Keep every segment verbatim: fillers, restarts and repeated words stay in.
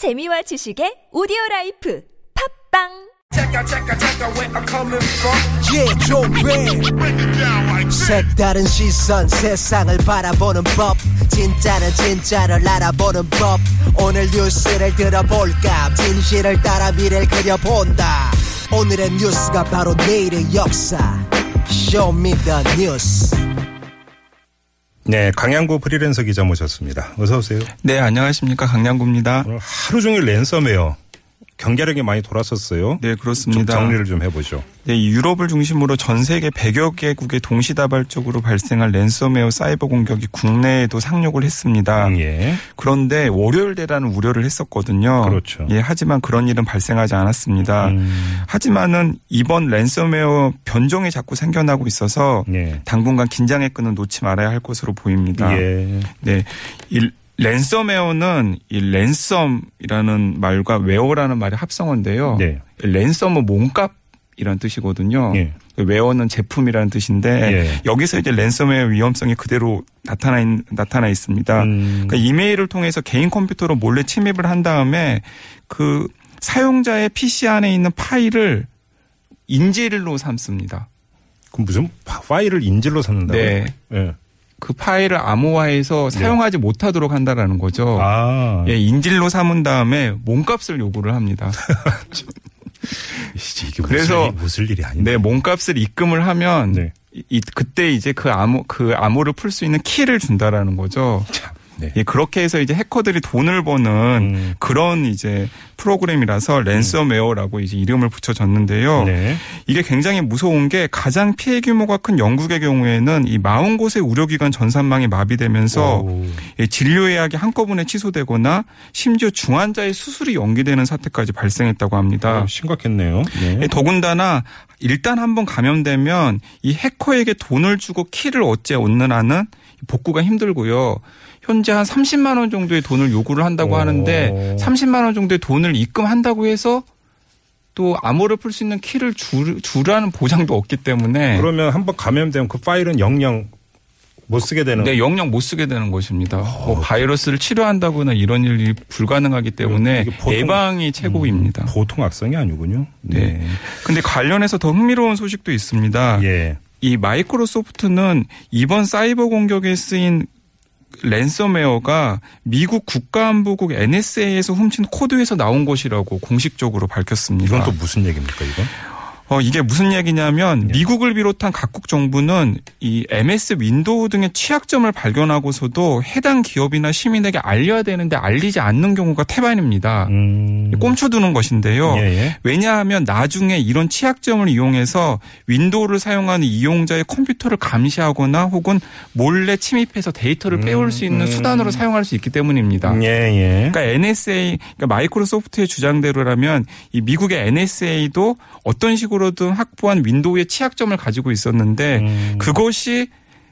재미와 지식의 오디오라이프 팟빵 Check out, check out, check out where I'm coming from. Yeah, 조뱅. 색다른 시선, 세상을 바라보는 법. 진짜는 진짜를 알아보는 법. 오늘 뉴스를 들어볼까? 진실을 따라 미래를 그려본다. 오늘의 뉴스가 바로 내일의 역사. 쇼미더뉴스. 네, 강양구 프리랜서 기자 모셨습니다. 어서 오세요. 네, 안녕하십니까, 강양구입니다. 오늘 하루 종일 랜섬웨어. 경계력이 많이 돌았었어요. 네, 그렇습니다. 좀 정리를 좀 해보죠. 네, 유럽을 중심으로 전 세계 백여 개국에 동시다발적으로 발생한 랜섬웨어 사이버 공격이 국내에도 상륙을 했습니다. 음, 예. 그런데 월요일 되라는 우려를 했었거든요. 그렇죠. 예, 하지만 그런 일은 발생하지 않았습니다. 음. 하지만은 이번 랜섬웨어 변종이 자꾸 생겨나고 있어서 예. 당분간 긴장의 끈은 놓지 말아야 할 것으로 보입니다. 예. 네. 일, 랜섬웨어는 이 랜섬이라는 말과 웨어라는 말의 합성어인데요. 네. 랜섬은 몸값이라는 뜻이거든요. 네. 웨어는 제품이라는 뜻인데 네. 여기서 이제 랜섬웨어 위험성이 그대로 나타나, 나타나 있습니다. 음. 그러니까 이메일을 통해서 개인 컴퓨터로 몰래 침입을 한 다음에 그 사용자의 피씨 안에 있는 파일을 인질로 삼습니다. 그럼 무슨 파일을 인질로 삼는다고요? 네. 네. 그 파일을 암호화해서 사용하지 네. 못하도록 한다라는 거죠. 아. 예, 인질로 삼은 다음에 몸값을 요구를 합니다. 이게 그래서 무슨 일이 아닌데. 네, 몸값을 입금을 하면 네. 이, 이, 그때 이제 그 암호 그 암호를 풀 수 있는 키를 준다라는 거죠. 참. 네. 예, 그렇게 해서 이제 해커들이 돈을 버는 음. 그런 이제 프로그램이라서 랜섬웨어라고 이제 이름을 붙여졌는데요. 네. 이게 굉장히 무서운 게 가장 피해 규모가 큰 영국의 경우에는 이 사십 곳의 의료기관 전산망이 마비되면서 예, 진료 예약이 한꺼번에 취소되거나 심지어 중환자의 수술이 연기되는 사태까지 발생했다고 합니다. 어, 심각했네요. 네. 예, 더군다나 일단 한번 감염되면 이 해커에게 돈을 주고 키를 어째 얻는 한은 복구가 힘들고요. 현재 한 삼십만 원 정도의 돈을 요구를 한다고 오. 하는데 삼십만 원 정도의 돈을 입금한다고 해서 또 암호를 풀 수 있는 키를 주, 주라는 보장도 없기 때문에 그러면 한번 감염되면 그 파일은 영영 못 쓰게 되는 네, 영영 못 쓰게 되는 것입니다. 뭐 바이러스를 치료한다거나 이런 일이 불가능하기 때문에 보통, 예방이 최고입니다. 음, 보통 악성이 아니군요. 네. 네. 근데 관련해서 더 흥미로운 소식도 있습니다. 예. 이 마이크로소프트는 이번 사이버 공격에 쓰인 랜섬웨어가 미국 국가안보국 엔에스에이에서 훔친 코드에서 나온 것이라고 공식적으로 밝혔습니다. 이건 또 무슨 얘기입니까, 이건? 어, 이게 무슨 얘기냐면 네. 미국을 비롯한 각국 정부는 이 엠에스 윈도우 등의 취약점을 발견하고서도 해당 기업이나 시민에게 알려야 되는데 알리지 않는 경우가 태반입니다. 음. 꼼쳐두는 것인데요. 예, 예. 왜냐하면 나중에 이런 취약점을 이용해서 윈도우를 사용하는 이용자의 컴퓨터를 감시하거나 혹은 몰래 침입해서 데이터를 음. 빼올 수 있는 음. 수단으로 사용할 수 있기 때문입니다. 예, 예. 그러니까 엔에스에이, 그러니까 마이크로소프트의 주장대로라면 이 미국의 엔에스에이도 어떤 식으로 등 확보한 윈도우의 취약점을 가지고 있었는데 음. 그것이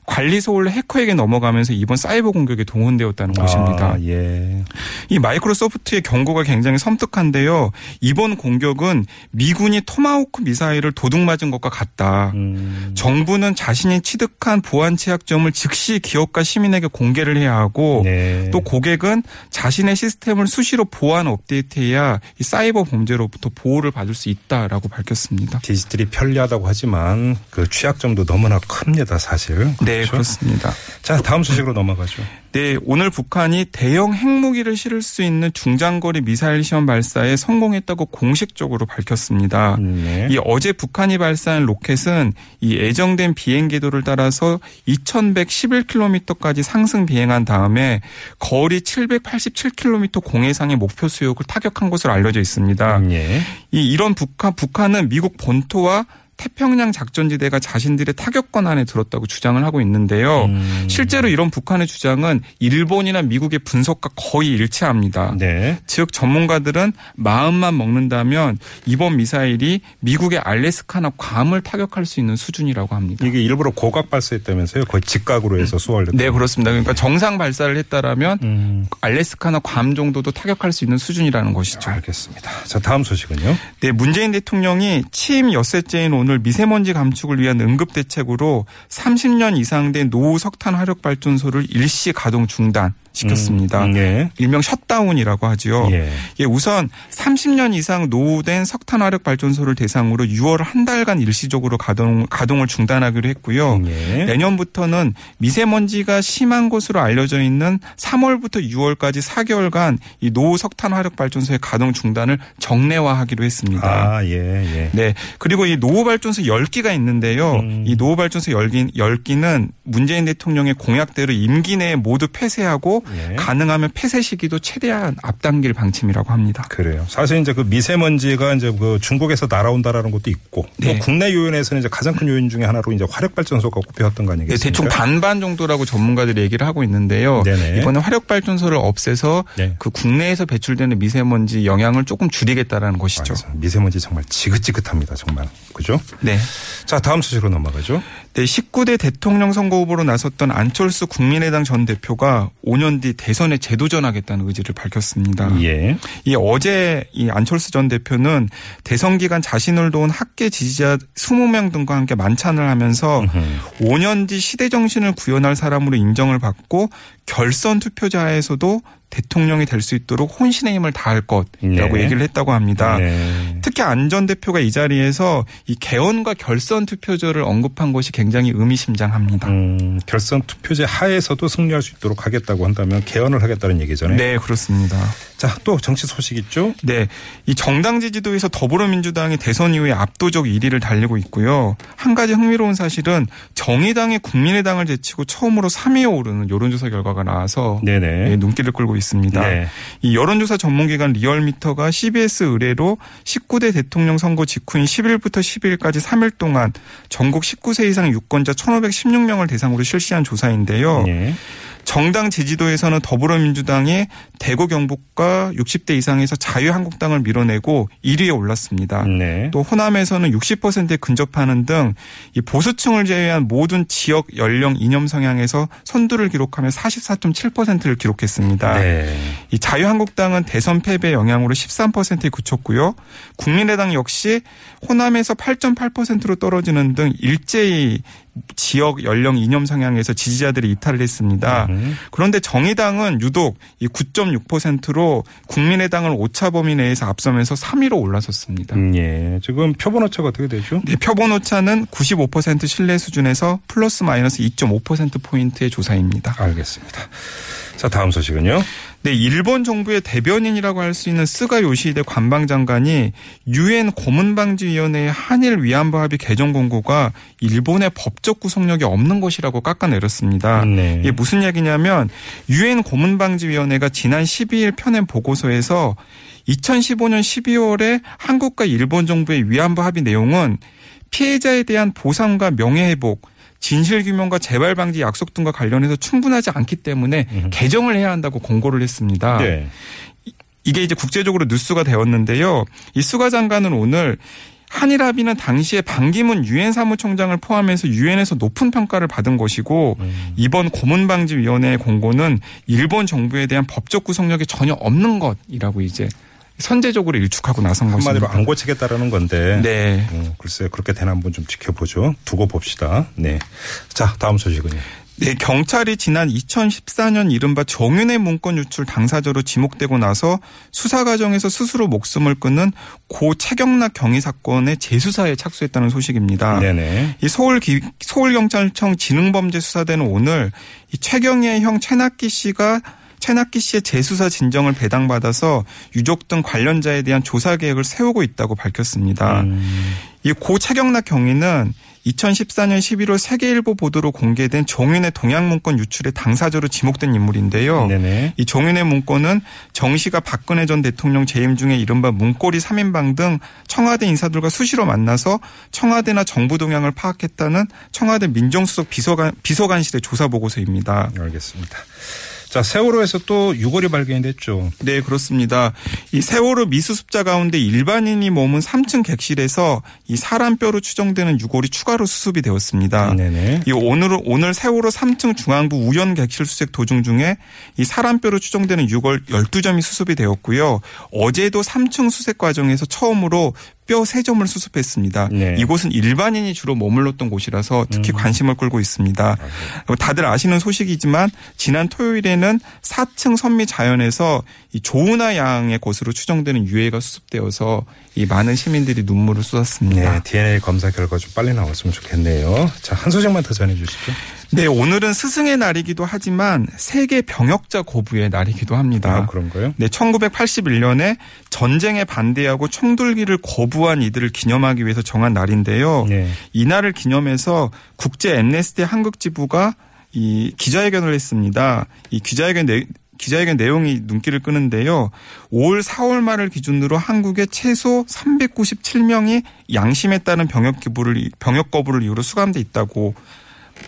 관리 소홀로 해커에게 넘어가면서 이번 사이버 공격에 동원되었다는 아, 것입니다. 예. 이 마이크로소프트의 경고가 굉장히 섬뜩한데요. 이번 공격은 미군이 토마호크 미사일을 도둑 맞은 것과 같다. 음. 정부는 자신이 취득한 보안 취약점을 즉시 기업과 시민에게 공개를 해야 하고 네. 또 고객은 자신의 시스템을 수시로 보안 업데이트해야 이 사이버 범죄로부터 보호를 받을 수 있다라고 밝혔습니다. 디지털이 편리하다고 하지만 그 취약점도 너무나 큽니다, 사실. 네. 네, 그렇습니다. 자, 다음 소식으로 넘어가죠. 네, 오늘 북한이 대형 핵무기를 실을 수 있는 중장거리 미사일 시험 발사에 성공했다고 공식적으로 밝혔습니다. 네. 이 어제 북한이 발사한 로켓은 이 예정된 비행 궤도를 따라서 이천백십일 킬로미터까지 상승 비행한 다음에 거리 칠백팔십칠 킬로미터 공해상의 목표 수역을 타격한 것으로 알려져 있습니다. 네. 이 이런 북한 북한은 미국 본토와 태평양 작전지대가 자신들의 타격권 안에 들었다고 주장을 하고 있는데요. 음. 실제로 이런 북한의 주장은 일본이나 미국의 분석과 거의 일치합니다. 네. 즉 전문가들은 마음만 먹는다면 이번 미사일이 미국의 알래스카나 괌을 타격할 수 있는 수준이라고 합니다. 이게 일부러 고각 발사했다면서요? 거의 직각으로 해서 수월했다. 네, 그렇습니다. 그러니까 정상 발사를 했다라면 음. 알래스카나 괌 정도도 타격할 수 있는 수준이라는 것이죠. 알겠습니다. 자, 다음 소식은요? 네, 문재인 대통령이 취임 엿새째인 오늘 오늘 미세먼지 감축을 위한 응급 대책으로 삼십 년 이상 된 노후 석탄 화력 발전소를 일시 가동 중단 시켰습니다. 음, 예. 일명 셧다운이라고 하죠. 예. 예, 우선 삼십 년 이상 노후된 석탄화력 발전소를 대상으로 유월 한 달간 일시적으로 가동, 가동을 중단하기로 했고요. 예. 내년부터는 미세먼지가 심한 곳으로 알려져 있는 삼월부터 유월까지 사 개월간 이 노후 석탄화력 발전소의 가동 중단을 정례화하기로 했습니다. 아, 예, 예. 네. 그리고 이 노후 발전소 열 기가 있는데요. 음. 이 노후 발전소 열 기는 문재인 대통령의 공약대로 임기 내에 모두 폐쇄하고 예. 가능하면 폐쇄 시기도 최대한 앞당길 방침이라고 합니다. 그래요. 사실 이제 그 미세먼지가 이제 그 중국에서 날아온다라는 것도 있고 네. 또 국내 요인에서는 이제 가장 큰 요인 중에 하나로 이제 화력 발전소가 꼽혔던 거 아니겠습니까? 네, 대충 반반 정도라고 전문가들이 얘기를 하고 있는데요. 네네. 이번에 화력 발전소를 없애서 네. 그 국내에서 배출되는 미세먼지 영향을 조금 줄이겠다라는 것이죠. 맞아요. 미세먼지 정말 지긋지긋합니다. 정말. 그죠? 네. 자, 다음 소식으로 넘어가죠. 네, 십구 대 대통령 선거 후보로 나섰던 안철수 국민의당 전 대표가 오 년 뒤 대선에 재도전하겠다는 의지를 밝혔습니다. 예. 이 어제 이 안철수 전 대표는 대선 기간 자신을 도운 학계 지지자 이십 명 등과 함께 만찬을 하면서 으흠. 오 년 뒤 시대 정신을 구현할 사람으로 인정을 받고 결선 투표자에서도 대통령이 될 수 있도록 혼신의 힘을 다할 것이라고 네. 얘기를 했다고 합니다. 네. 특히 안 전 대표가 이 자리에서 이 개헌과 결선 투표제를 언급한 것이 굉장히 의미심장합니다. 음, 결선 투표제 하에서도 승리할 수 있도록 하겠다고 한다면 개헌을 하겠다는 얘기잖아요. 네, 그렇습니다. 자, 또 정치 소식 있죠? 네. 이 정당 지지도에서 더불어민주당이 대선 이후에 압도적 일 위를 달리고 있고요. 한 가지 흥미로운 사실은 정의당이 국민의당을 제치고 처음으로 삼 위에 오르는 여론조사 결과가 나와서 네네. 예, 눈길을 끌고 있습니다. 네. 이 여론조사 전문기관 리얼미터가 씨비에스 의뢰로 십구 대 대통령 선거 직후인 십일부터 십이일까지 삼 일 동안 전국 십구 세 이상 유권자 천오백십육 명을 대상으로 실시한 조사인데요. 네. 정당 지지도에서는 더불어민주당이 대구 경북과 육십 대 이상에서 자유한국당을 밀어내고 일 위에 올랐습니다. 네. 또 호남에서는 육십 퍼센트에 근접하는 등 이 보수층을 제외한 모든 지역, 연령, 이념 성향에서 선두를 기록하며 사십사 점 칠 퍼센트를 기록했습니다. 네. 이 자유한국당은 대선 패배 영향으로 십삼 퍼센트에 그쳤고요. 국민의당 역시 호남에서 팔 점 팔 퍼센트로 떨어지는 등 일제히 지역, 연령, 이념 성향에서 지지자들이 이탈을 했습니다. 음. 그런데 정의당은 유독 구 점 육 퍼센트로 국민의당을 오차 범위 내에서 앞서면서 삼 위로 올라섰습니다. 음, 예. 지금 표본 오차가 어떻게 되죠? 네, 표본 오차는 구십오 퍼센트 신뢰 수준에서 플러스 마이너스 이 점 오 퍼센트 포인트의 조사입니다. 알겠습니다. 자, 다음 소식은요? 네, 일본 정부의 대변인이라고 할 수 있는 스가 요시히데 관방장관이 유엔 고문방지위원회의 한일 위안부 합의 개정 공고가 일본의 법적 구속력이 없는 것이라고 깎아내렸습니다. 네. 이게 무슨 얘기냐면 유엔 고문방지위원회가 지난 십이일 펴낸 보고서에서 이천십오 년 십이월에 한국과 일본 정부의 위안부 합의 내용은 피해자에 대한 보상과 명예회복, 진실규명과 재발방지 약속 등과 관련해서 충분하지 않기 때문에 음. 개정을 해야 한다고 공고를 했습니다. 네. 이게 이제 국제적으로 뉴스가 되었는데요. 이 스가 장관은 오늘 한일 합의는 당시에 반기문 유엔 사무총장을 포함해서 유엔에서 높은 평가를 받은 것이고 음. 이번 고문방지위원회의 공고는 일본 정부에 대한 법적 구속력이 전혀 없는 것이라고 이제 선제적으로 일축하고 나선 것입니다. 한마디로 안 고치겠다라는 건데. 네. 어, 글쎄 그렇게 되나 한번 좀 지켜보죠. 두고 봅시다. 네. 자, 다음 소식은요. 네, 경찰이 지난 이천십사 년 이른바 정윤의 문건 유출 당사자로 지목되고 나서 수사 과정에서 스스로 목숨을 끊은 고 최경락 경위 사건의 재수사에 착수했다는 소식입니다. 네네. 이 서울 기, 서울경찰청 지능범죄수사대는 오늘 이 최경희의 형 최낙기 씨가 최낙기 씨의 재수사 진정을 배당받아서 유족 등 관련자에 대한 조사 계획을 세우고 있다고 밝혔습니다. 음. 이 고 최경락 경위는 이천십사 년 십일월 세계일보 보도로 공개된 정윤의 동양문건 유출의 당사자로 지목된 인물인데요. 네네. 이 정윤의 문건은 정 씨가 박근혜 전 대통령 재임 중에 이른바 문고리 삼 인방 등 청와대 인사들과 수시로 만나서 청와대나 정부 동향을 파악했다는 청와대 민정수석 비서관, 비서관실의 조사 보고서입니다. 알겠습니다. 자, 세월호에서 또 유골이 발견됐죠. 네, 그렇습니다. 이 세월호 미수습자 가운데 일반인이 머문 삼 층 객실에서 이 사람 뼈로 추정되는 유골이 추가로 수습이 되었습니다. 네네. 이 오늘 오늘 세월호 삼 층 중앙부 우현 객실 수색 도중 중에 이 사람 뼈로 추정되는 유골 열두 점이 수습이 되었고요. 어제도 삼 층 수색 과정에서 처음으로 뼈 세 점을 수습했습니다. 네. 이곳은 일반인이 주로 머물렀던 곳이라서 특히 음. 관심을 끌고 있습니다. 다들 아시는 소식이지만 지난 토요일에는 사 층 선미 자연에서 이 조은하 양의 것으로 추정되는 유해가 수습되어서 이 많은 시민들이 눈물을 쏟았습니다. 네, 디엔에이 검사 결과 좀 빨리 나왔으면 좋겠네요. 자, 한 소식만 더 전해 주시죠. 네, 오늘은 스승의 날이기도 하지만 세계 병역자 거부의 날이기도 합니다. 아, 그런가요? 네, 천구백팔십일 년에 전쟁에 반대하고 총돌기를 거부한 이들을 기념하기 위해서 정한 날인데요. 네. 이 날을 기념해서 국제 엠네스티 한국 지부가 이 기자회견을 했습니다. 이 기자회견 내 기자회견 내용이 눈길을 끄는데요. 올 사월 말을 기준으로 한국에 최소 삼백구십칠 명이 양심에 따른 병역 거부를 병역 거부를 이유로 수감돼 있다고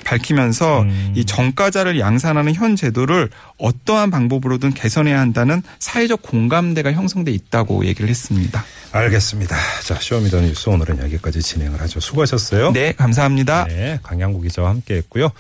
밝히면서 음. 이 정가자를 양산하는 현 제도를 어떠한 방법으로든 개선해야 한다는 사회적 공감대가 형성돼 있다고 얘기를 했습니다. 알겠습니다. 자, 쇼미더뉴스 오늘은 여기까지 진행을 하죠. 수고하셨어요. 네, 감사합니다. 네, 강양구 기자와 함께했고요.